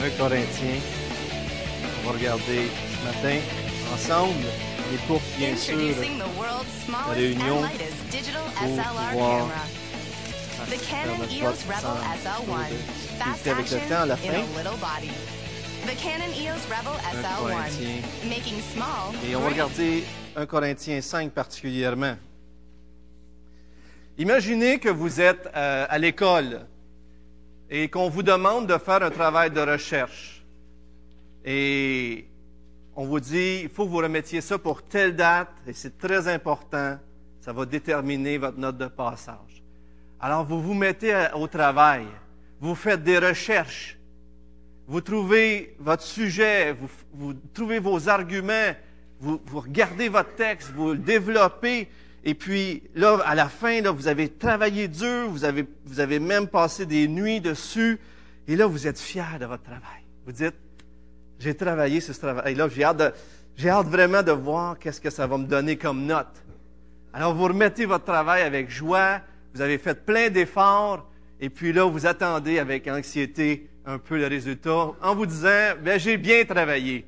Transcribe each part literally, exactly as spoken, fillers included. Un Corinthien. On va regarder ce matin ensemble et pour bien sûr la réunion pour pouvoir faire notre vote sans hésiter avec le temps à la fin. Un Corinthien. Et on va regarder un Corinthiens cinq particulièrement. Imaginez que vous êtes euh, à l'école et qu'on vous demande de faire un travail de recherche. Et on vous dit, il faut que vous remettiez ça pour telle date, et c'est très important, ça va déterminer votre note de passage. Alors, vous vous mettez à, au travail, vous faites des recherches, vous trouvez votre sujet, vous, vous trouvez vos arguments, vous, vous regardez votre texte, vous le développez. Et puis, là, à la fin, là, vous avez travaillé dur, vous avez, vous avez même passé des nuits dessus, et là, vous êtes fiers de votre travail. Vous dites, j'ai travaillé sur ce travail-là, j'ai hâte, de, j'ai hâte vraiment de voir qu'est-ce que ça va me donner comme note. Alors, vous remettez votre travail avec joie, vous avez fait plein d'efforts, et puis là, vous attendez avec anxiété un peu le résultat, en vous disant, ben j'ai bien travaillé.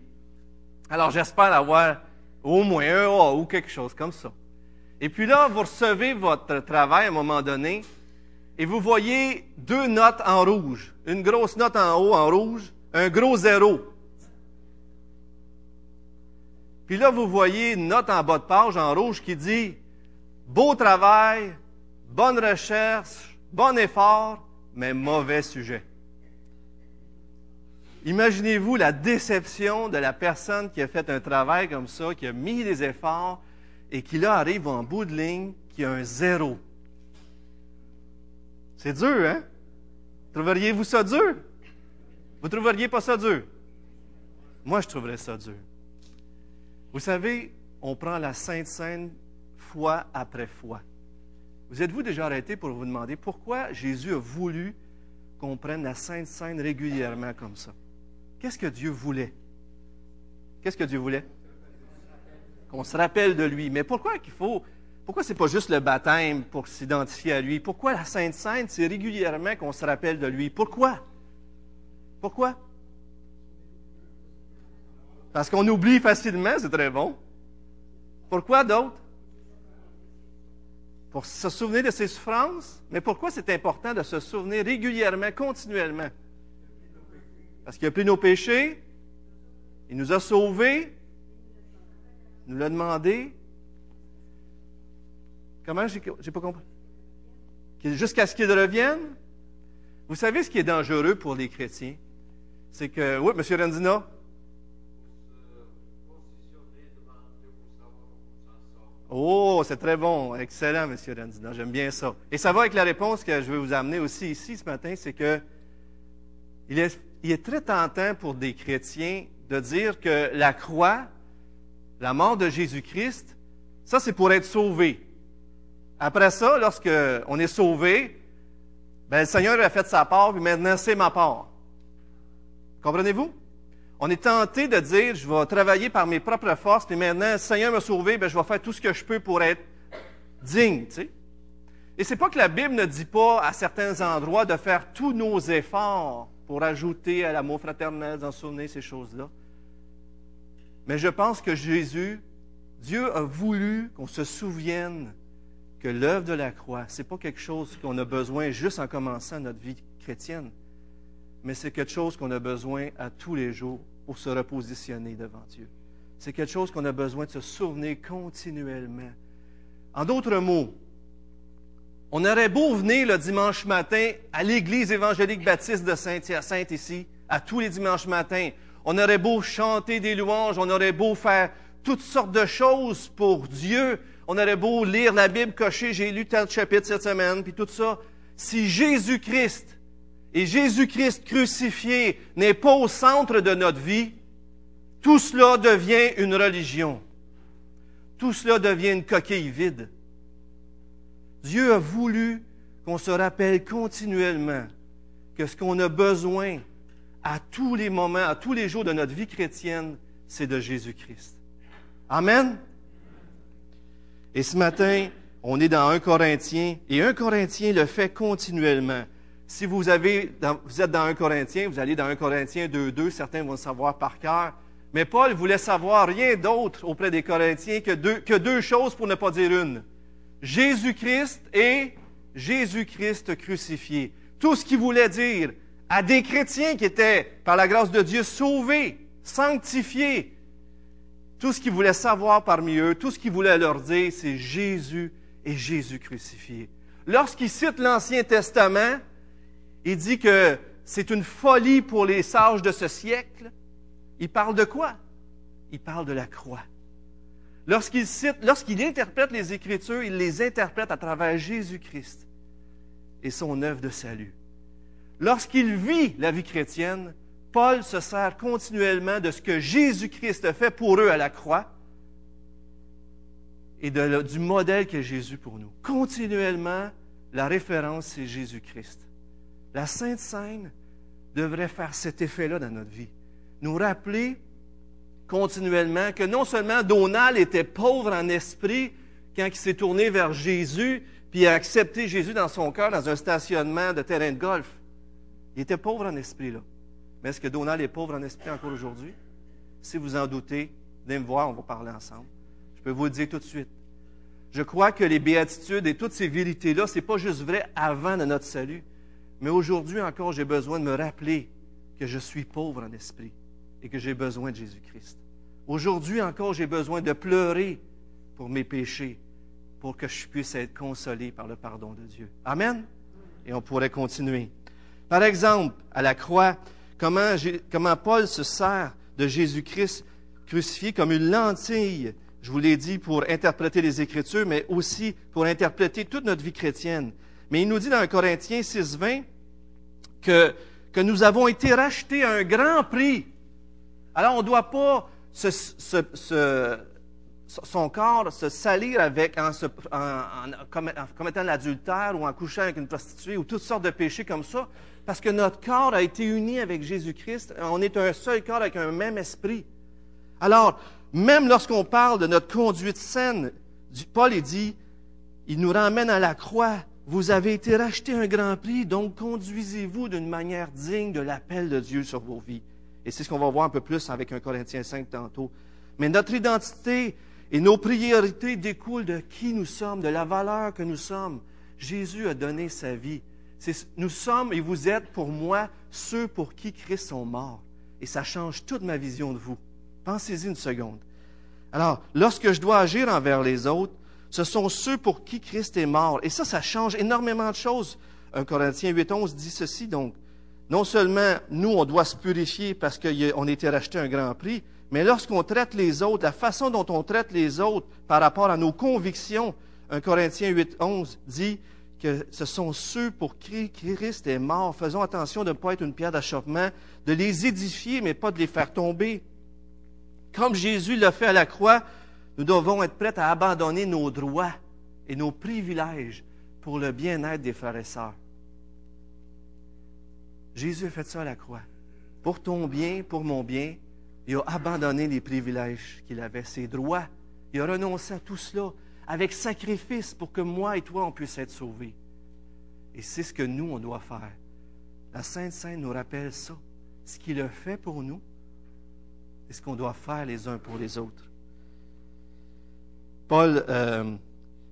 Alors, j'espère avoir au moins un A ou quelque chose comme ça. Et puis là, vous recevez votre travail à un moment donné et vous voyez deux notes en rouge. Une grosse note en haut en rouge, un gros zéro. Puis là, vous voyez une note en bas de page en rouge qui dit « Beau travail, bonne recherche, bon effort, mais mauvais sujet. » Imaginez-vous la déception de la personne qui a fait un travail comme ça, qui a mis des efforts, et qui là arrive en bout de ligne, qui a un zéro. C'est dur, hein? Trouveriez-vous ça dur? Vous trouveriez pas ça dur? Moi, je trouverais ça dur. Vous savez, on prend la Sainte-Cène fois après fois. Vous êtes-vous déjà arrêté pour vous demander pourquoi Jésus a voulu qu'on prenne la Sainte-Cène régulièrement comme ça? Qu'est-ce que Dieu voulait? Qu'est-ce que Dieu voulait? Qu'on se rappelle de lui. Mais pourquoi qu'il faut, pourquoi c'est pas juste le baptême pour s'identifier à lui? Pourquoi la Sainte-Cène, c'est régulièrement qu'on se rappelle de lui? Pourquoi? Pourquoi? Parce qu'on oublie facilement, c'est très bon. Pourquoi d'autres? Pour se souvenir de ses souffrances. Mais pourquoi c'est important de se souvenir régulièrement, continuellement? Parce qu'il a pris nos péchés, il nous a sauvés, nous l'a demandé. Comment? J'ai, j'ai pas compris. Jusqu'à ce qu'il revienne. Vous savez ce qui est dangereux pour les chrétiens? C'est que, oui, M. Randino? Oh, c'est très bon. Excellent, M. Randino. J'aime bien ça. Et ça va avec la réponse que je vais vous amener aussi ici ce matin, c'est que il est, il est très tentant pour des chrétiens de dire que la croix, la mort de Jésus-Christ, ça, c'est pour être sauvé. Après ça, lorsqu'on est sauvé, ben, le Seigneur a fait sa part, puis maintenant, c'est ma part. Comprenez-vous? On est tenté de dire, je vais travailler par mes propres forces, puis maintenant, le Seigneur m'a sauvé, ben, je vais faire tout ce que je peux pour être digne, tu sais. Et c'est pas que la Bible ne dit pas, à certains endroits, de faire tous nos efforts pour ajouter à l'amour fraternel, d'en souvenir, ces choses-là. Mais je pense que Jésus, Dieu a voulu qu'on se souvienne que l'œuvre de la croix, c'est pas quelque chose qu'on a besoin juste en commençant notre vie chrétienne, mais c'est quelque chose qu'on a besoin à tous les jours pour se repositionner devant Dieu. C'est quelque chose qu'on a besoin de se souvenir continuellement. En d'autres mots, on aurait beau venir le dimanche matin à l'Église évangélique baptiste de Saint-Hyacinthe ici, à tous les dimanches matins, on aurait beau chanter des louanges, on aurait beau faire toutes sortes de choses pour Dieu, on aurait beau lire la Bible, cocher, j'ai lu tel chapitre cette semaine, puis tout ça. Si Jésus-Christ et Jésus-Christ crucifié n'est pas au centre de notre vie, tout cela devient une religion. Tout cela devient une coquille vide. Dieu a voulu qu'on se rappelle continuellement que ce qu'on a besoin à tous les moments, à tous les jours de notre vie chrétienne, c'est de Jésus-Christ. Amen? Et ce matin, on est dans un Corinthien, et un Corinthien le fait continuellement. Si vous, avez dans, vous êtes dans un Corinthien, vous allez dans un Corinthien deux deux, certains vont le savoir par cœur. Mais Paul voulait savoir rien d'autre auprès des Corinthiens que deux, que deux choses pour ne pas dire une. Jésus-Christ et Jésus-Christ crucifié. Tout ce qu'il voulait dire à des chrétiens qui étaient, par la grâce de Dieu, sauvés, sanctifiés. Tout ce qu'il voulait savoir parmi eux, tout ce qu'il voulait leur dire, c'est Jésus et Jésus crucifié. Lorsqu'il cite l'Ancien Testament, il dit que c'est une folie pour les sages de ce siècle. Il parle de quoi? Il parle de la croix. Lorsqu'il cite, lorsqu'il interprète les Écritures, il les interprète à travers Jésus-Christ et son œuvre de salut. Lorsqu'il vit la vie chrétienne, Paul se sert continuellement de ce que Jésus-Christ a fait pour eux à la croix et de, du modèle qu'est Jésus pour nous. Continuellement, la référence, c'est Jésus-Christ. La Sainte-Cène devrait faire cet effet-là dans notre vie. Nous rappeler continuellement que non seulement Donald était pauvre en esprit quand il s'est tourné vers Jésus puis a accepté Jésus dans son cœur dans un stationnement de terrain de golf. Il était pauvre en esprit, là. Mais est-ce que Donald est pauvre en esprit encore aujourd'hui? Si vous en doutez, venez me voir, on va parler ensemble. Je peux vous le dire tout de suite. Je crois que les béatitudes et toutes ces vérités-là, c'est pas juste vrai avant de notre salut. Mais aujourd'hui encore, j'ai besoin de me rappeler que je suis pauvre en esprit et que j'ai besoin de Jésus-Christ. Aujourd'hui encore, j'ai besoin de pleurer pour mes péchés, pour que je puisse être consolé par le pardon de Dieu. Amen? Et on pourrait continuer. Par exemple, à la croix, comment, comment Paul se sert de Jésus-Christ crucifié comme une lentille, je vous l'ai dit, pour interpréter les Écritures, mais aussi pour interpréter toute notre vie chrétienne. Mais il nous dit dans un Corinthiens six vingt que, que nous avons été rachetés à un grand prix. Alors, on ne doit pas se, se, se, son corps se salir avec en, se, en, en, en commettant l'adultère ou en couchant avec une prostituée ou toutes sortes de péchés comme ça, parce que notre corps a été uni avec Jésus-Christ. On est un seul corps avec un même esprit. Alors, même lorsqu'on parle de notre conduite saine, Paul il dit, il nous ramène à la croix. Vous avez été rachetés à un grand prix, donc conduisez-vous d'une manière digne de l'appel de Dieu sur vos vies. Et c'est ce qu'on va voir un peu plus avec un Corinthiens cinq tantôt. Mais notre identité et nos priorités découlent de qui nous sommes, de la valeur que nous sommes. Jésus a donné sa vie. C'est, nous sommes et vous êtes pour moi ceux pour qui Christ sont morts. Et ça change toute ma vision de vous. Pensez-y une seconde. Alors, lorsque je dois agir envers les autres, ce sont ceux pour qui Christ est mort. Et ça, ça change énormément de choses. un Corinthiens huit onze dit ceci, donc. Non seulement nous, on doit se purifier parce qu'on a été racheté un grand prix, mais lorsqu'on traite les autres, la façon dont on traite les autres par rapport à nos convictions, un Corinthiens huit onze dit que ce sont ceux pour qui Christ est mort. Faisons attention de ne pas être une pierre d'achoppement, de les édifier, mais pas de les faire tomber. Comme Jésus l'a fait à la croix, nous devons être prêts à abandonner nos droits et nos privilèges pour le bien-être des frères et sœurs. Jésus a fait ça à la croix. Pour ton bien, pour mon bien, il a abandonné les privilèges qu'il avait, ses droits. Il a renoncé à tout cela avec sacrifice pour que moi et toi, on puisse être sauvés. Et c'est ce que nous, on doit faire. La Sainte-Cène nous rappelle ça. Ce qu'il a fait pour nous et ce qu'on doit faire les uns pour les autres. Paul... Euh,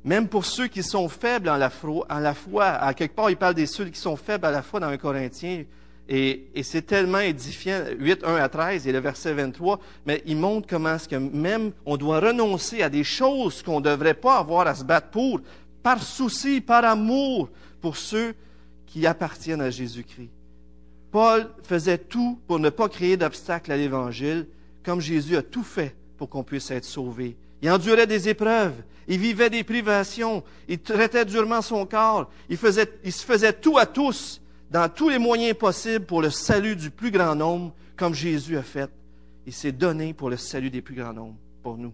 Même pour ceux qui sont faibles en la, fro- en la foi, à quelque part, il parle des ceux qui sont faibles à la foi dans un Corinthiens, et, et c'est tellement édifiant, huit, un à treize, et le verset vingt-trois, mais il montre comment est-ce que même on doit renoncer à des choses qu'on ne devrait pas avoir à se battre pour, par souci, par amour, pour ceux qui appartiennent à Jésus-Christ. Paul faisait tout pour ne pas créer d'obstacle à l'Évangile, comme Jésus a tout fait pour qu'on puisse être sauvés. Il endurait des épreuves, il vivait des privations, il traitait durement son corps, il, faisait, il se faisait tout à tous, dans tous les moyens possibles pour le salut du plus grand nombre, comme Jésus a fait. Il s'est donné pour le salut des plus grands nombres, pour nous.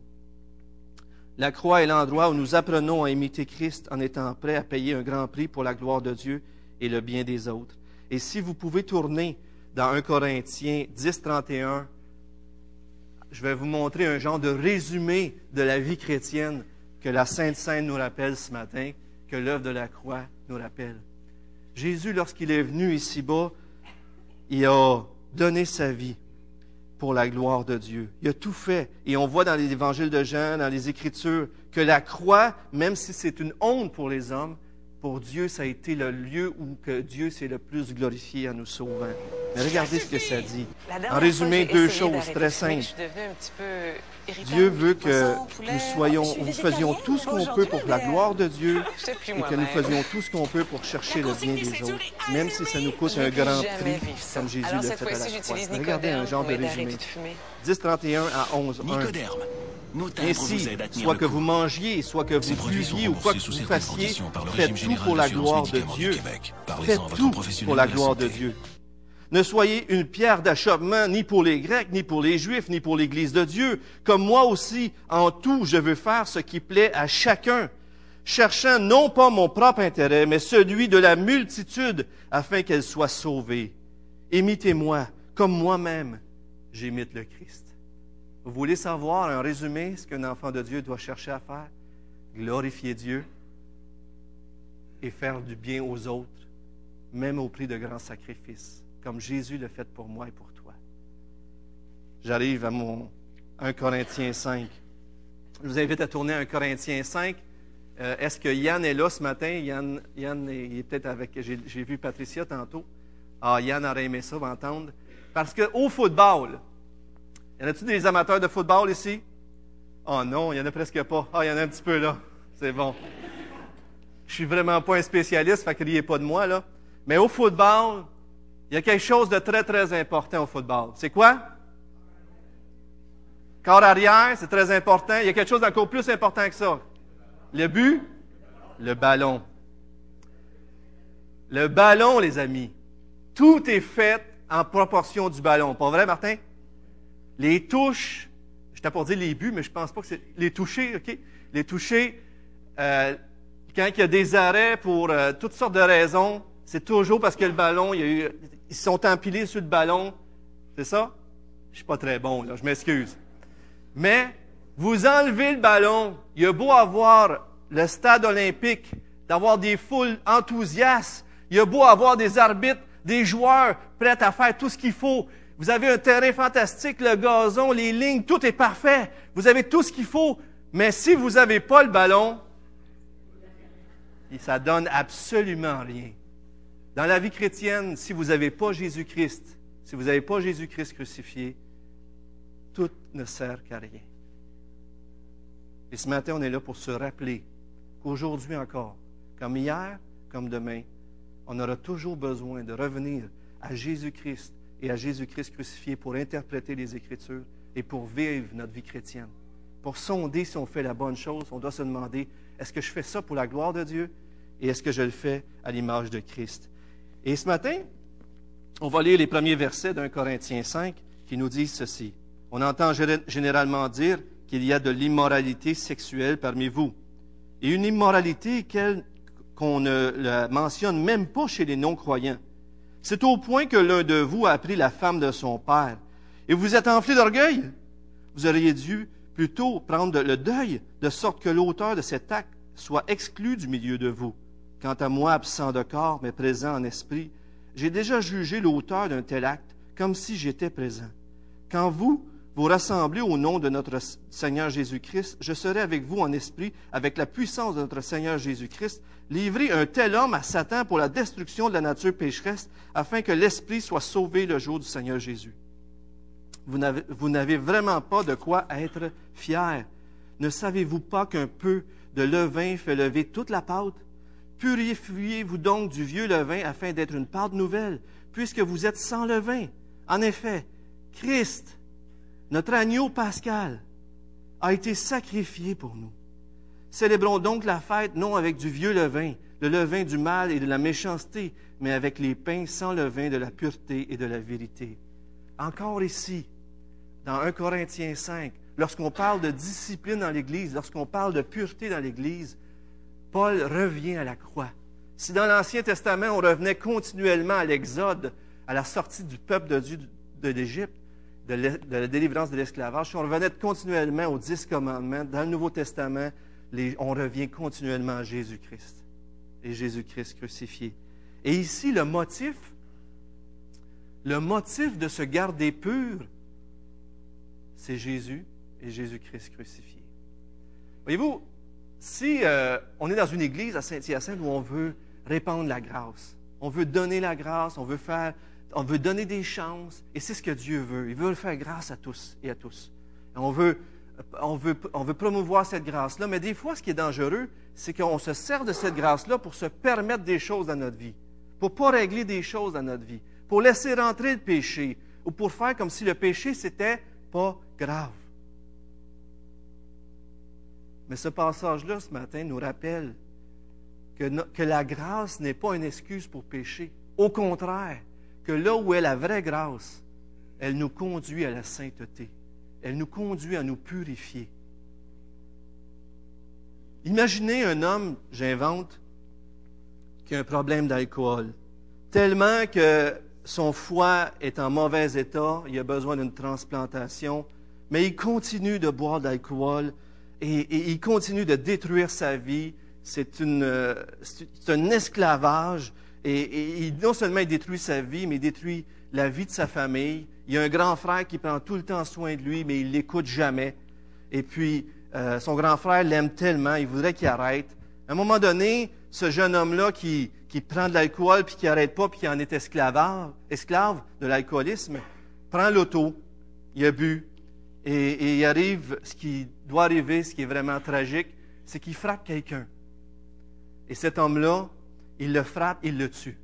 La croix est l'endroit où nous apprenons à imiter Christ en étant prêts à payer un grand prix pour la gloire de Dieu et le bien des autres. Et si vous pouvez tourner dans un Corinthiens dix, trente et un, je vais vous montrer un genre de résumé de la vie chrétienne que la Sainte-Cène nous rappelle ce matin, que l'œuvre de la croix nous rappelle. Jésus, lorsqu'il est venu ici-bas, il a donné sa vie pour la gloire de Dieu. Il a tout fait. Et on voit dans les évangiles de Jean, dans les Écritures, que la croix, même si c'est une honte pour les hommes, pour Dieu, ça a été le lieu où que Dieu s'est le plus glorifié en nous sauvant. Mais regardez ce que ça dit. En résumé, deux choses très simples. Dieu veut que nous soyons, nous faisions tout ce qu'on peut pour la gloire de Dieu et que nous faisions tout ce qu'on peut pour chercher le bien des autres, même si ça nous coûte un grand prix, comme Jésus l'a fait à la croix. Regardez un genre de résumé. dix, trente et un à onze, un. Ainsi, soit que vous mangiez, soit que vous buviez ou quoi que vous fassiez, faites tout pour la gloire de Dieu. Faites tout pour la gloire de Dieu. Ne soyez une pierre d'achoppement ni pour les Grecs, ni pour les Juifs, ni pour l'Église de Dieu. Comme moi aussi, en tout, je veux faire ce qui plaît à chacun, cherchant non pas mon propre intérêt, mais celui de la multitude, afin qu'elle soit sauvée. Imitez-moi, comme moi-même, j'imite le Christ. Vous voulez savoir, en résumé, ce qu'un enfant de Dieu doit chercher à faire? Glorifier Dieu et faire du bien aux autres, même au prix de grands sacrifices, comme Jésus l'a fait pour moi et pour toi. J'arrive à mon un Corinthiens cinq. Je vous invite à tourner à un Corinthiens cinq. Euh, est-ce que Yann est là ce matin? Yann, Yann est, il est peut-être avec... J'ai, j'ai vu Patricia tantôt. Ah, Yann aurait aimé ça, m'entendre. Parce qu'au football... Y en a-t-il des amateurs de football ici? Oh non, il n'y en a presque pas. Ah, il y en a un petit peu là. C'est bon. Je suis vraiment pas un spécialiste, fait que riez pas de moi, là. Mais au football, il y a quelque chose de très, très important au football. C'est quoi? Corps arrière, c'est très important. Il y a quelque chose d'encore plus important que ça. Le but? Le ballon. Le ballon, les amis. Tout est fait en proportion du ballon. Pas vrai, Martin? Les touches, j'étais pour dire les buts, mais je pense pas que c'est... Les touchés, OK? Les touchés, euh, quand il y a des arrêts pour euh, toutes sortes de raisons, c'est toujours parce que le ballon, il y a eu, ils sont empilés sur le ballon. C'est ça? Je suis pas très bon, là, je m'excuse. Mais vous enlevez le ballon, il y a beau avoir le stade olympique, d'avoir des foules enthousiastes, il y a beau avoir des arbitres, des joueurs prêts à faire tout ce qu'il faut. Vous avez un terrain fantastique, le gazon, les lignes, tout est parfait. Vous avez tout ce qu'il faut. Mais si vous n'avez pas le ballon, ça donne absolument rien. Dans la vie chrétienne, si vous n'avez pas Jésus-Christ, si vous n'avez pas Jésus-Christ crucifié, tout ne sert qu'à rien. Et ce matin, on est là pour se rappeler qu'aujourd'hui encore, comme hier, comme demain, on aura toujours besoin de revenir à Jésus-Christ et à Jésus-Christ crucifié pour interpréter les Écritures et pour vivre notre vie chrétienne. Pour sonder si on fait la bonne chose, on doit se demander, est-ce que je fais ça pour la gloire de Dieu et est-ce que je le fais à l'image de Christ? Et ce matin, on va lire les premiers versets d'un Corinthiens cinq qui nous disent ceci. On entend généralement dire qu'il y a de l'immoralité sexuelle parmi vous. Et une immoralité qu'on ne la mentionne même pas chez les non-croyants. C'est au point que l'un de vous a pris la femme de son père. Et vous êtes enflé d'orgueil. Vous auriez dû plutôt prendre le deuil, de sorte que l'auteur de cet acte soit exclu du milieu de vous. Quant à moi, absent de corps, mais présent en esprit, j'ai déjà jugé l'auteur d'un tel acte comme si j'étais présent. Quand vous vous rassemblez au nom de notre Seigneur Jésus-Christ, je serai avec vous en esprit, avec la puissance de notre Seigneur Jésus-Christ, livrer un tel homme à Satan pour la destruction de la nature pécheresse, afin que l'esprit soit sauvé le jour du Seigneur Jésus. Vous n'avez, vous n'avez vraiment pas de quoi être fiers. Ne savez-vous pas qu'un peu de levain fait lever toute la pâte? Purifiez-vous donc du vieux levain afin d'être une pâte nouvelle, puisque vous êtes sans levain. En effet, Christ, notre agneau pascal, a été sacrifié pour nous. Célébrons donc la fête, non avec du vieux levain, le levain du mal et de la méchanceté, mais avec les pains sans levain de la pureté et de la vérité. Encore ici, dans un Corinthiens cinq, lorsqu'on parle de discipline dans l'Église, lorsqu'on parle de pureté dans l'Église, Paul revient à la croix. Si dans l'Ancien Testament, on revenait continuellement à l'Exode, à la sortie du peuple de Dieu de l'Égypte, de la délivrance de l'esclavage, si on revenait continuellement aux dix commandements, dans le Nouveau Testament, les, on revient continuellement à Jésus-Christ et Jésus-Christ crucifié. Et ici, le motif, le motif de se garder pur, c'est Jésus et Jésus-Christ crucifié. Voyez-vous, si euh, on est dans une église à Saint-Hyacinthe où on veut répandre la grâce, on veut donner la grâce, on veut faire, on veut donner des chances, et c'est ce que Dieu veut. Il veut faire grâce à tous et à tous. Et on veut, on veut, on veut promouvoir cette grâce-là, mais des fois, ce qui est dangereux, c'est qu'on se sert de cette grâce-là pour se permettre des choses dans notre vie, pour ne pas régler des choses dans notre vie, pour laisser rentrer le péché, ou pour faire comme si le péché, c'était pas grave. Mais ce passage-là, ce matin, nous rappelle que, no, que la grâce n'est pas une excuse pour pécher. Au contraire, que là où est la vraie grâce, elle nous conduit à la sainteté. Elle nous conduit à nous purifier. Imaginez un homme, j'invente, qui a un problème d'alcool, tellement que son foie est en mauvais état, il a besoin d'une transplantation, mais il continue de boire de l'alcool et, et il continue de détruire sa vie. C'est, une, c'est un esclavage et, et, et non seulement il détruit sa vie, mais il détruit la vie de sa famille. Il y a un grand frère qui prend tout le temps soin de lui, mais il l'écoute jamais. Et puis, euh, son grand frère l'aime tellement, il voudrait qu'il arrête. À un moment donné, ce jeune homme-là qui, qui prend de l'alcool puis qui n'arrête pas puis qui en est esclavage, esclave de l'alcoolisme, prend l'auto, il a bu et, et il arrive, ce qui doit arriver, ce qui est vraiment tragique, c'est qu'il frappe quelqu'un. Et cet homme-là, il le frappe, il le tue.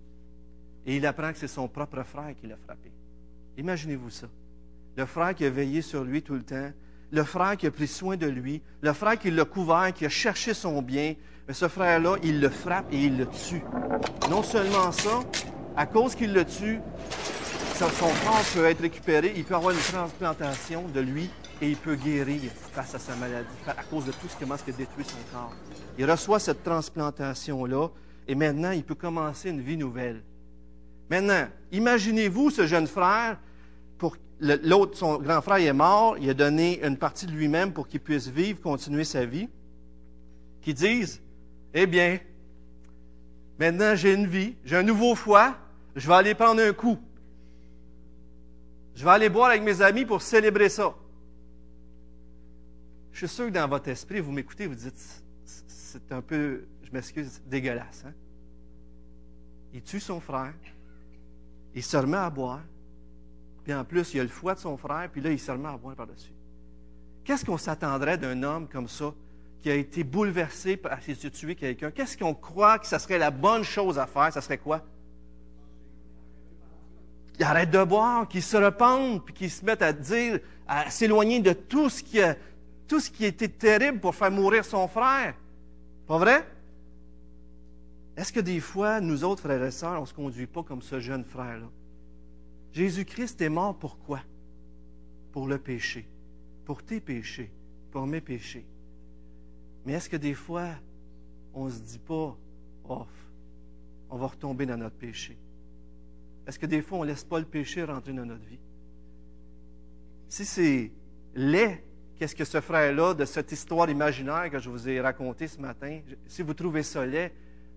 Et il apprend que c'est son propre frère qui l'a frappé. Imaginez-vous ça. Le frère qui a veillé sur lui tout le temps, le frère qui a pris soin de lui, le frère qui l'a couvert, qui a cherché son bien, mais ce frère-là, il le frappe et il le tue. Non seulement ça, à cause qu'il le tue, son corps peut être récupéré, il peut avoir une transplantation de lui et il peut guérir face à sa maladie, à cause de tout ce qui détruit son corps. Il reçoit cette transplantation-là et maintenant, il peut commencer une vie nouvelle. Maintenant, imaginez-vous ce jeune frère, pour le, l'autre, son grand frère est mort, il a donné une partie de lui-même pour qu'il puisse vivre, continuer sa vie, qui disent, eh bien, maintenant j'ai une vie, j'ai un nouveau foie, je vais aller prendre un coup. Je vais aller boire avec mes amis pour célébrer ça. Je suis sûr que dans votre esprit, vous m'écoutez, vous dites, c'est un peu, je m'excuse, dégueulasse, hein? Il tue son frère, il se remet à boire, puis en plus, il y a le foie de son frère, puis là, il se remet à boire par-dessus. Qu'est-ce qu'on s'attendrait d'un homme comme ça, qui a été bouleversé par s'il a tué quelqu'un? Qu'est-ce qu'on croit que ça serait la bonne chose à faire? Ça serait quoi? Qu'il arrête de boire, qu'il se repente, puis qu'il se mette à dire, à s'éloigner de tout ce qui a, tout ce qui était terrible pour faire mourir son frère. Pas vrai? Est-ce que des fois, nous autres frères et sœurs, on ne se conduit pas comme ce jeune frère-là? Jésus-Christ est mort pour quoi? Pour le péché, pour tes péchés, pour mes péchés. Mais est-ce que des fois, on ne se dit pas, « Oh, on va retomber dans notre péché. » Est-ce que des fois, on ne laisse pas le péché rentrer dans notre vie? Si c'est laid, qu'est-ce que ce frère-là, de cette histoire imaginaire que je vous ai racontée ce matin, si vous trouvez ça laid,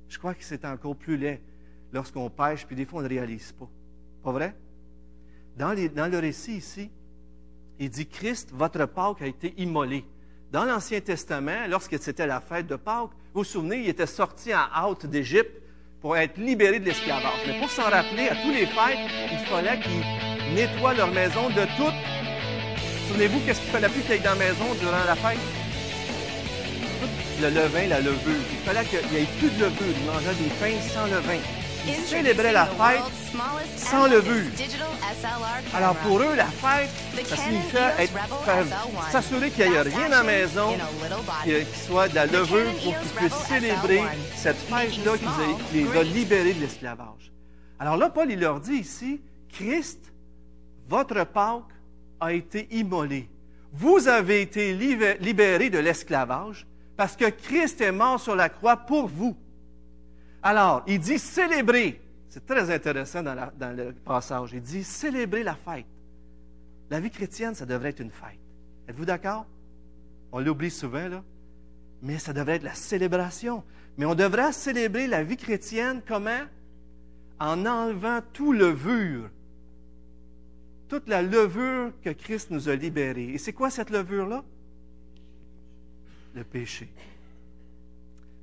je crois que c'est encore plus laid lorsqu'on pêche, puis des fois, on ne réalise pas. Pas vrai? Dans, les, dans le récit ici, il dit « Christ, votre Pâque a été immolée. » Dans l'Ancien Testament, lorsque c'était la fête de Pâques, vous vous souvenez, il était sorti en hâte d'Égypte pour être libéré de l'esclavage. Mais pour s'en rappeler, à tous les fêtes, il fallait qu'ils nettoient leur maison de toutes. Souvenez-vous, qu'est-ce qu'il ne fallait plus qu'il y ait dans la maison durant la fête? Le levain, la levure. Il fallait qu'il n'y ait plus de levure. Ils mangeaient des pains sans levain. Ils célébraient la fête sans levure. Alors pour eux, la fête, ça signifiait être, faire, s'assurer qu'il n'y ait rien à la maison, qu'il soit de la levure pour qu'ils puissent célébrer cette fête-là qui les a libérés de l'esclavage. Alors là, Paul, il leur dit ici, « Christ, votre Pâque a été immolée. Vous avez été libérés de l'esclavage, parce que Christ est mort sur la croix pour vous. » Alors, il dit « célébrer ». C'est très intéressant dans, la, dans le passage. Il dit « célébrer la fête ». La vie chrétienne, ça devrait être une fête. Êtes-vous d'accord? On l'oublie souvent, là. Mais ça devrait être la célébration. Mais on devrait célébrer la vie chrétienne comment? en enlevant tout levure, toute la levure que Christ nous a libérée. Et c'est quoi cette levure-là? Le péché.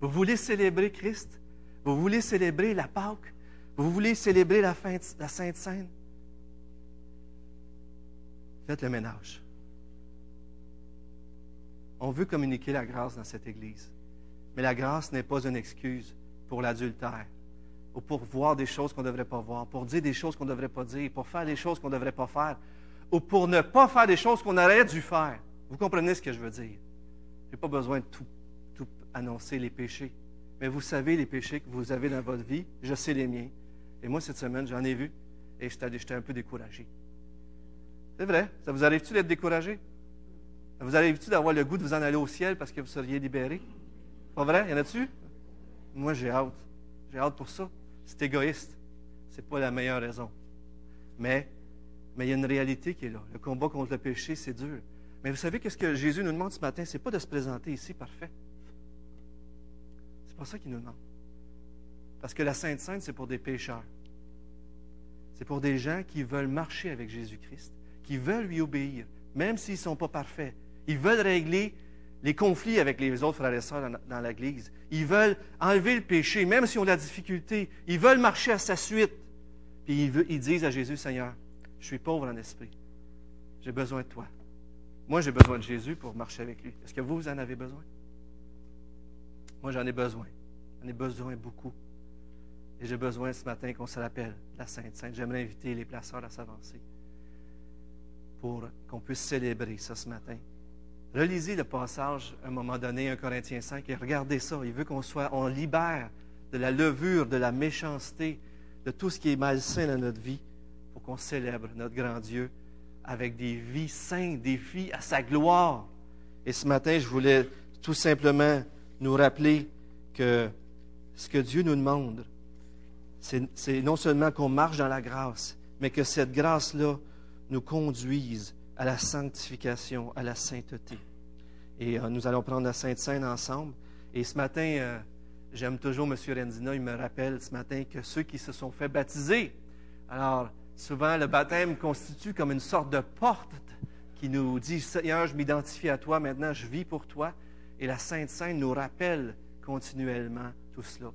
Vous voulez célébrer Christ? Vous voulez célébrer la Pâque? Vous voulez célébrer la, la Sainte-Cène? Faites le ménage. On veut communiquer la grâce dans cette Église. Mais la grâce n'est pas une excuse pour l'adultère, ou pour voir des choses qu'on ne devrait pas voir, pour dire des choses qu'on ne devrait pas dire, pour faire des choses qu'on ne devrait pas faire, ou pour ne pas faire des choses qu'on aurait dû faire. Vous comprenez ce que je veux dire? Je n'ai pas besoin de tout, tout annoncer les péchés. Mais vous savez les péchés que vous avez dans votre vie. Je sais les miens. Et moi, cette semaine, j'en ai vu et j'étais, j'étais un peu découragé. C'est vrai. Ça vous arrive-tu d'être découragé? Ça vous arrive-tu d'avoir le goût de vous en aller au ciel parce que vous seriez libéré? Pas vrai? Y en a-tu? Moi, j'ai hâte. J'ai hâte pour ça. C'est égoïste. C'est pas la meilleure raison. Mais, mais il y a une réalité qui est là. Le combat contre le péché, c'est dur. Mais vous savez qu'est-ce que Jésus nous demande ce matin? C'est pas de se présenter ici parfait. C'est pas ça qu'il nous demande. Parce que la Sainte Cène, c'est pour des pécheurs. C'est pour des gens qui veulent marcher avec Jésus-Christ, qui veulent lui obéir, même s'ils ne sont pas parfaits. Ils veulent régler les conflits avec les autres frères et sœurs dans l'Église. Ils veulent enlever le péché, même s'ils ont de la difficulté. Ils veulent marcher à sa suite. Puis ils, ils disent à Jésus, « Seigneur, je suis pauvre en esprit. J'ai besoin de toi. Moi, j'ai besoin de Jésus pour marcher avec lui. Est-ce que vous, vous en avez besoin? Moi, j'en ai besoin. J'en ai besoin beaucoup. Et j'ai besoin ce matin qu'on se rappelle la Sainte-Cène. J'aimerais inviter les placeurs à s'avancer pour qu'on puisse célébrer ça ce matin. Relisez le passage, à un moment donné, un Corinthiens cinq, et regardez ça. Il veut qu'on soit, on libère de la levure, de la méchanceté, de tout ce qui est malsain dans notre vie, pour qu'on célèbre notre grand Dieu avec des vies saintes, des vies à sa gloire. Et ce matin, je voulais tout simplement nous rappeler que ce que Dieu nous demande, c'est, c'est non seulement qu'on marche dans la grâce, mais que cette grâce-là nous conduise à la sanctification, à la sainteté. Et euh, nous allons prendre la Sainte-Cène ensemble. Et ce matin, euh, j'aime toujours M. Randino, il me rappelle ce matin que ceux qui se sont fait baptiser, alors souvent le baptême constitue comme une sorte de porte qui nous dit, « Seigneur, je m'identifie à toi, maintenant je vis pour toi. » Et la Sainte-Cène nous rappelle continuellement tout cela.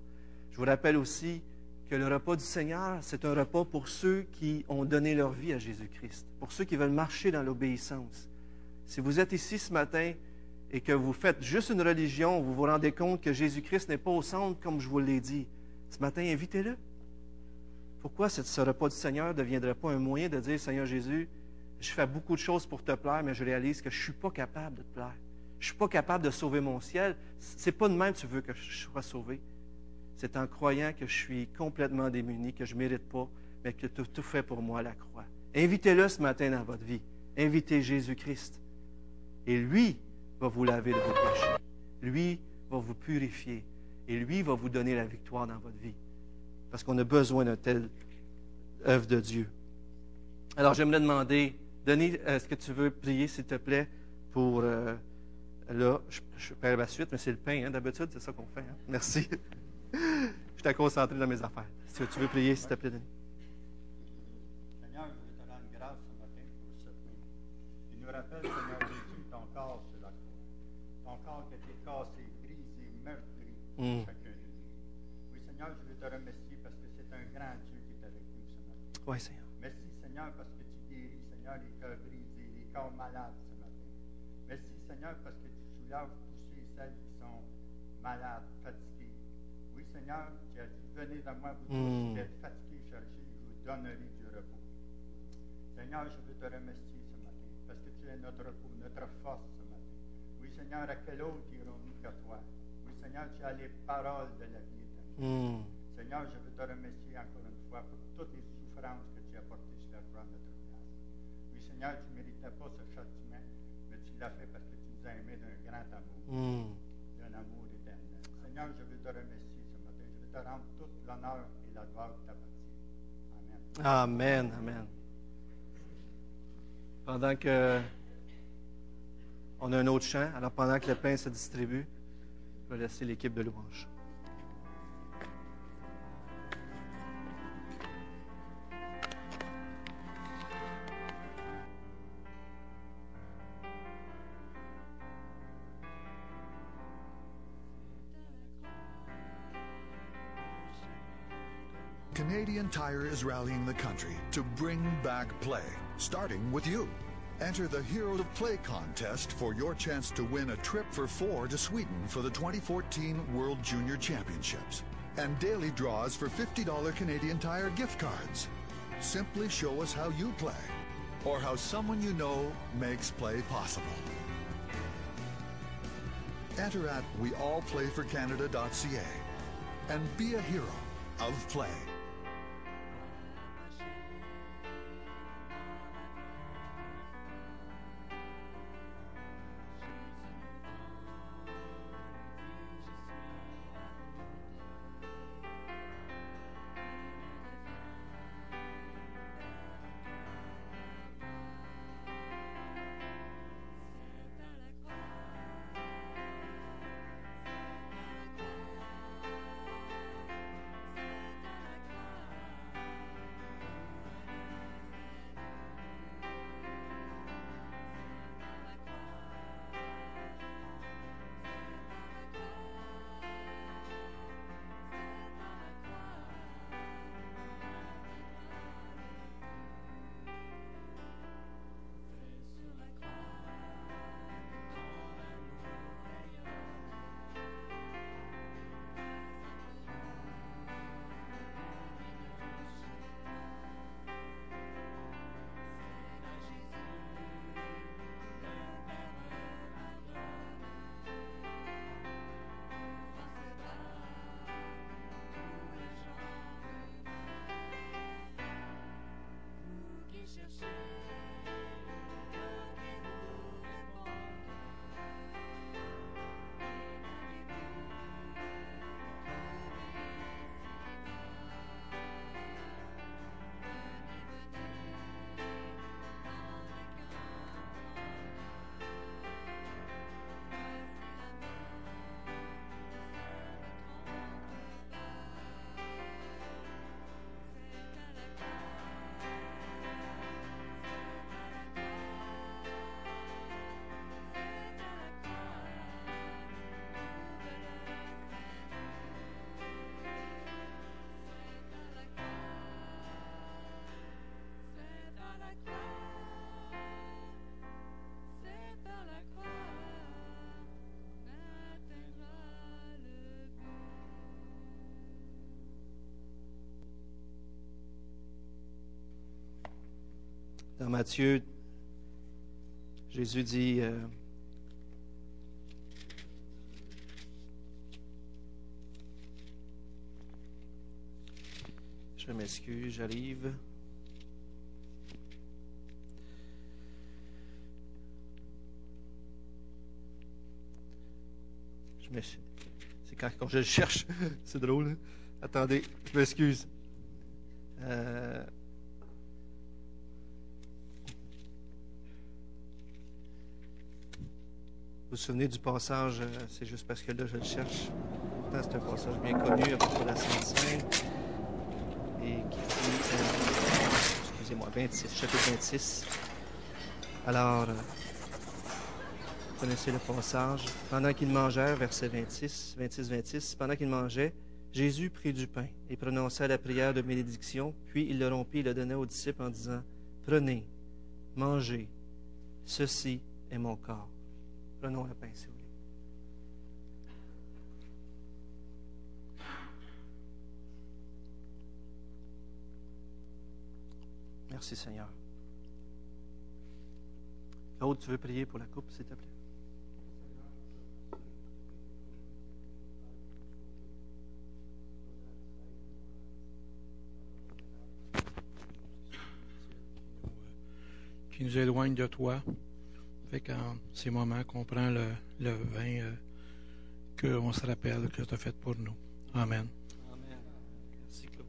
Je vous rappelle aussi que le repas du Seigneur, c'est un repas pour ceux qui ont donné leur vie à Jésus-Christ, pour ceux qui veulent marcher dans l'obéissance. Si vous êtes ici ce matin et que vous faites juste une religion, vous vous rendez compte que Jésus-Christ n'est pas au centre, comme je vous l'ai dit, ce matin, invitez-le. Pourquoi ce repas du Seigneur ne deviendrait pas un moyen de dire, « Seigneur Jésus, je fais beaucoup de choses pour te plaire, mais je réalise que je ne suis pas capable de te plaire. Je ne suis pas capable de sauver mon ciel. Ce n'est pas de même que tu veux que je sois sauvé. » C'est en croyant que je suis complètement démuni, que je ne mérite pas, mais que tu as tout fait pour moi à la croix. Invitez-le ce matin dans votre vie. Invitez Jésus-Christ. Et lui va vous laver de vos péchés. Lui va vous purifier. Et lui va vous donner la victoire dans votre vie. Parce qu'on a besoin d'une telle œuvre de Dieu. Alors, j'aimerais demander, Denis, est-ce que tu veux prier, s'il te plaît, pour... Euh, là, je, je perds la suite, mais c'est le pain, hein, d'habitude, c'est ça qu'on fait. Hein? Merci. Je t'ai concentré dans mes affaires. Si tu veux prier, s'il te plaît, Denis. Seigneur, je te rends grâce ce matin pour cette nuit. Tu nous rappelles, Seigneur Jésus, ton corps sur la croix. Ton corps qui a été cassé, brisé, meurtri, mm. chacun de nous. Oui, Seigneur, je veux te remercier parce que c'est un grand Dieu qui est avec nous ce matin. Oui, Seigneur. Merci, Seigneur, parce que tu guéris, Seigneur, les cœurs brisés, les corps malades ce matin. Merci, Seigneur, parce que tu soulages tous ceux et celles qui sont malades, fatigués. Seigneur, tu as dit, venez à moi, vous tous qui êtes fatigués, chargés, je vous donnerai du repos. Seigneur, je veux te remercier ce matin, parce que tu es notre repos, notre force ce matin. Oui, Seigneur, à quel autre irons-nous qu'à toi? Oui, Seigneur, tu as les paroles de la vie éternelle. Mm. Seigneur, je veux te remercier encore une fois pour toutes les souffrances que tu as portées sur la croix de notre place. Oui, Seigneur, tu ne méritais pas ce châtiment, mais tu l'as fait parce que tu nous as aimés d'un grand amour, mm. d'un amour éternel. Seigneur, je veux te remercier. Te rendre toute l'honneur et la gloire de ta partie. Amen. Amen, amen. Pendant que on a un autre chant, alors pendant que le pain se distribue, je vais laisser l'équipe de louange. Canadian Tire is rallying the country to bring back play, starting with you. Enter the Hero of Play contest for your chance to win a trip for four to Sweden for the twenty fourteen World Junior Championships. And daily draws for fifty dollars Canadian Tire gift cards. Simply show us how you play, or how someone you know makes play possible. Enter at we all play for canada dot c a and be a hero of play. Dans Matthieu, Jésus dit euh, je m'excuse, j'arrive. Je me... C'est quand, quand je le cherche, c'est drôle. Hein? Attendez, je m'excuse. Euh... Vous vous souvenez du passage, c'est juste parce que là, je le cherche. C'est un passage bien connu à propos de la Sainte-Cène. Et qui dit, euh, excusez-moi, vingt-six, chapitre vingt-six. Alors, euh, vous connaissez le passage. Pendant qu'ils mangeaient, verset vingt-six, vingt-six, vingt-six, pendant qu'ils mangeaient, Jésus prit du pain et prononça la prière de bénédiction, puis il le rompit et le donna aux disciples en disant, « Prenez, mangez, ceci est mon corps. » Prenons le pain, si vous voulez. Merci, Seigneur. Claude, tu veux prier pour la coupe, s'il te plaît? Qui nous éloigne de toi. Fait qu'en ces moments qu'on prend le, le vin, euh, qu'on se rappelle que tu as fait pour nous. Amen. Amen. Merci, Claude.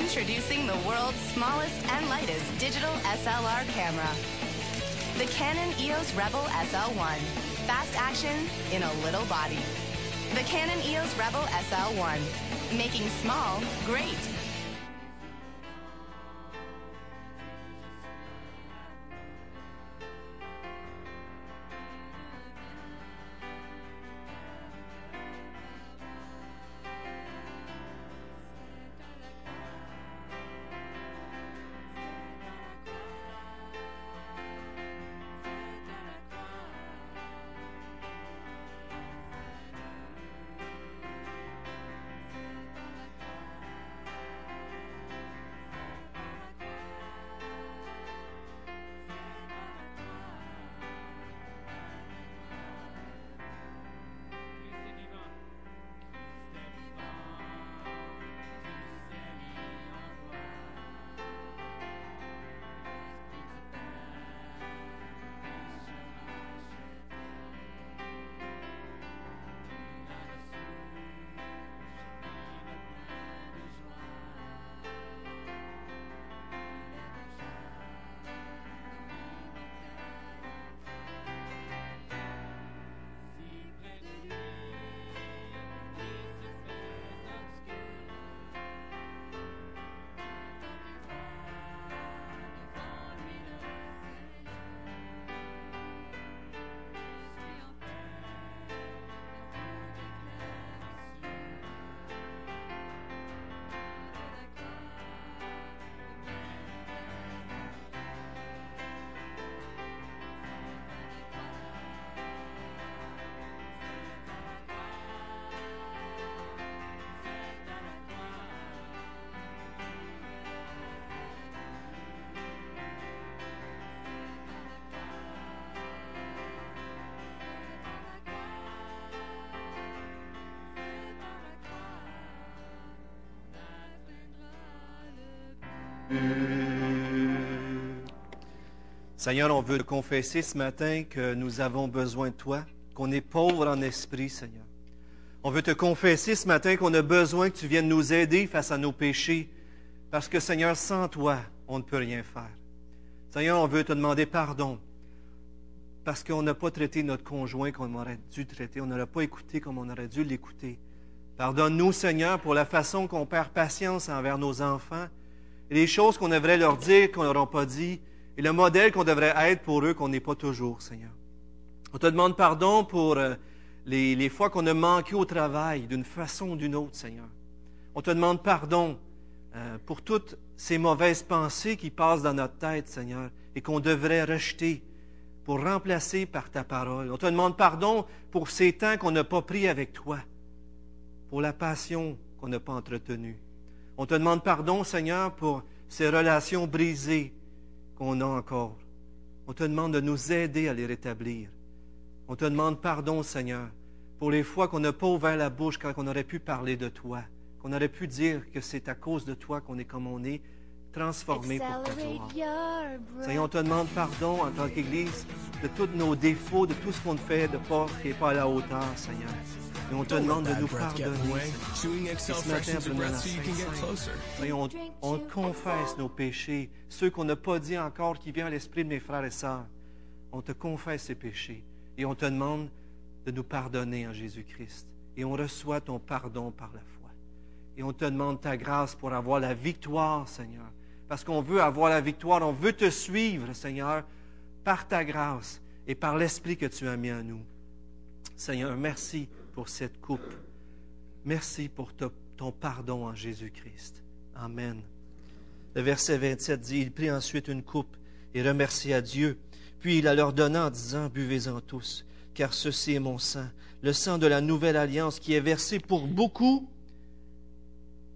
Introducing the world's smallest and lightest digital S L R camera. The Canon E O S Rebel S L one. Fast action in a little body. The Canon E O S Rebel S L one. Making small great. Seigneur, on veut te confesser ce matin que nous avons besoin de toi, qu'on est pauvre en esprit, Seigneur. On veut te confesser ce matin qu'on a besoin que tu viennes nous aider face à nos péchés, parce que, Seigneur, sans toi, on ne peut rien faire. Seigneur, on veut te demander pardon, parce qu'on n'a pas traité notre conjoint comme on aurait dû traiter, on n'aurait pas écouté comme on aurait dû l'écouter. Pardonne-nous, Seigneur, pour la façon qu'on perd patience envers nos enfants, et les choses qu'on devrait leur dire qu'on n'aura pas dit, et le modèle qu'on devrait être pour eux qu'on n'est pas toujours, Seigneur. On te demande pardon pour euh, les, les fois qu'on a manqué au travail d'une façon ou d'une autre, Seigneur. On te demande pardon euh, pour toutes ces mauvaises pensées qui passent dans notre tête, Seigneur, et qu'on devrait rejeter pour remplacer par ta parole. On te demande pardon pour ces temps qu'on n'a pas pris avec toi, pour la passion qu'on n'a pas entretenue. On te demande pardon, Seigneur, pour ces relations brisées qu'on a encore. On te demande de nous aider à les rétablir. On te demande pardon, Seigneur, pour les fois qu'on n'a pas ouvert la bouche quand on aurait pu parler de toi, qu'on aurait pu dire que c'est à cause de toi qu'on est comme on est, transformé pour ta gloire. Seigneur, on te demande pardon en tant qu'Église de tous nos défauts, de tout ce qu'on fait de pas qui n'est pas à la hauteur, Seigneur. Et on te demande de nous pardonner. Et ce matin, prenons la Sainte-Cène. Voyons, on confesse nos péchés, ceux qu'on n'a pas dit encore, qui viennent à l'esprit de mes frères et sœurs. On te confesse ces péchés et on te demande de nous pardonner en Jésus-Christ. Et on reçoit ton pardon par la foi. Et on te demande ta grâce pour avoir la victoire, Seigneur. Parce qu'on veut avoir la victoire, on veut te suivre, Seigneur, par ta grâce et par l'esprit que tu as mis en nous. Seigneur, merci pour cette coupe. Merci pour ta, ton pardon en Jésus-Christ. Amen. Le verset vingt-sept dit, « Il prit ensuite une coupe et remercia Dieu. Puis il la leur donna en disant, « Buvez-en tous, car ceci est mon sang, le sang de la nouvelle alliance qui est versé pour beaucoup,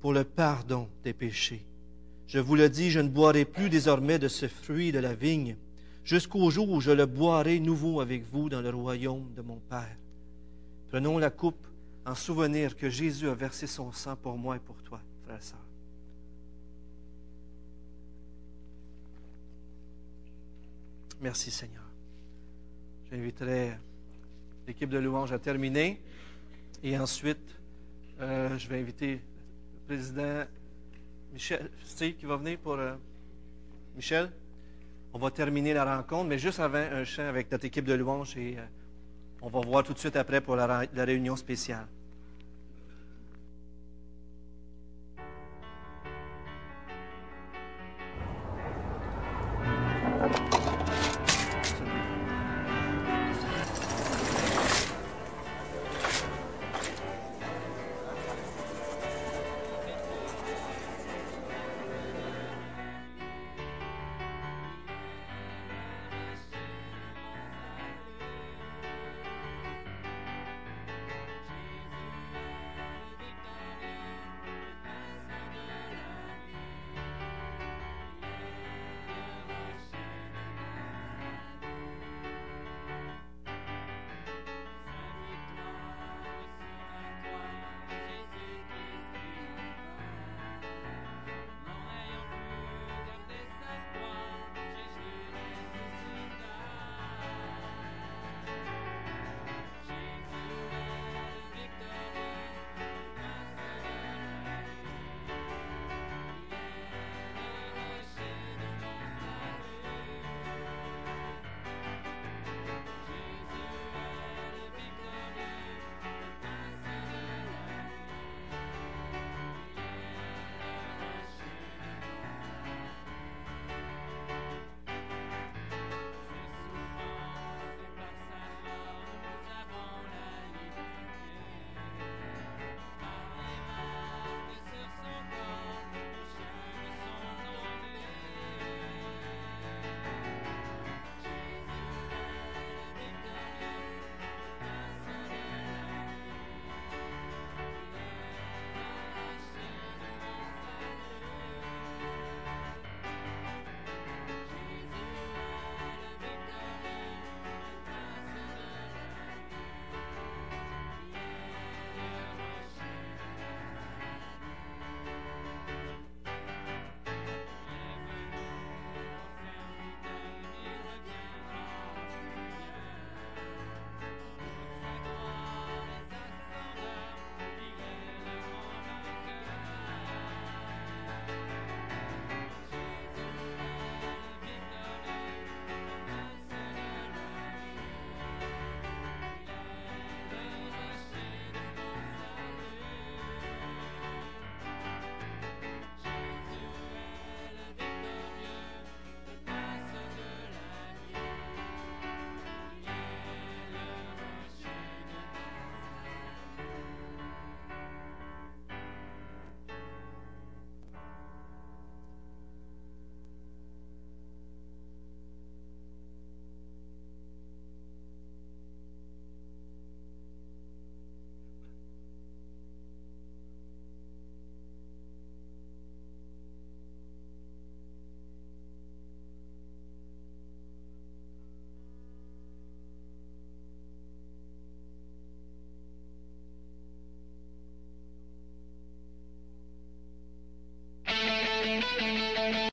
pour le pardon des péchés. Je vous le dis, je ne boirai plus désormais de ce fruit de la vigne, jusqu'au jour où je le boirai nouveau avec vous dans le royaume de mon Père. » Prenons la coupe en souvenir que Jésus a versé son sang pour moi et pour toi, frère et sœur. Merci Seigneur. J'inviterai l'équipe de louanges à terminer et ensuite, euh, je vais inviter le président Michel Steve qui va venir pour euh, Michel. On va terminer la rencontre, mais juste avant, un chant avec notre équipe de louanges et euh, on va voir tout de suite après pour la, la réunion spéciale.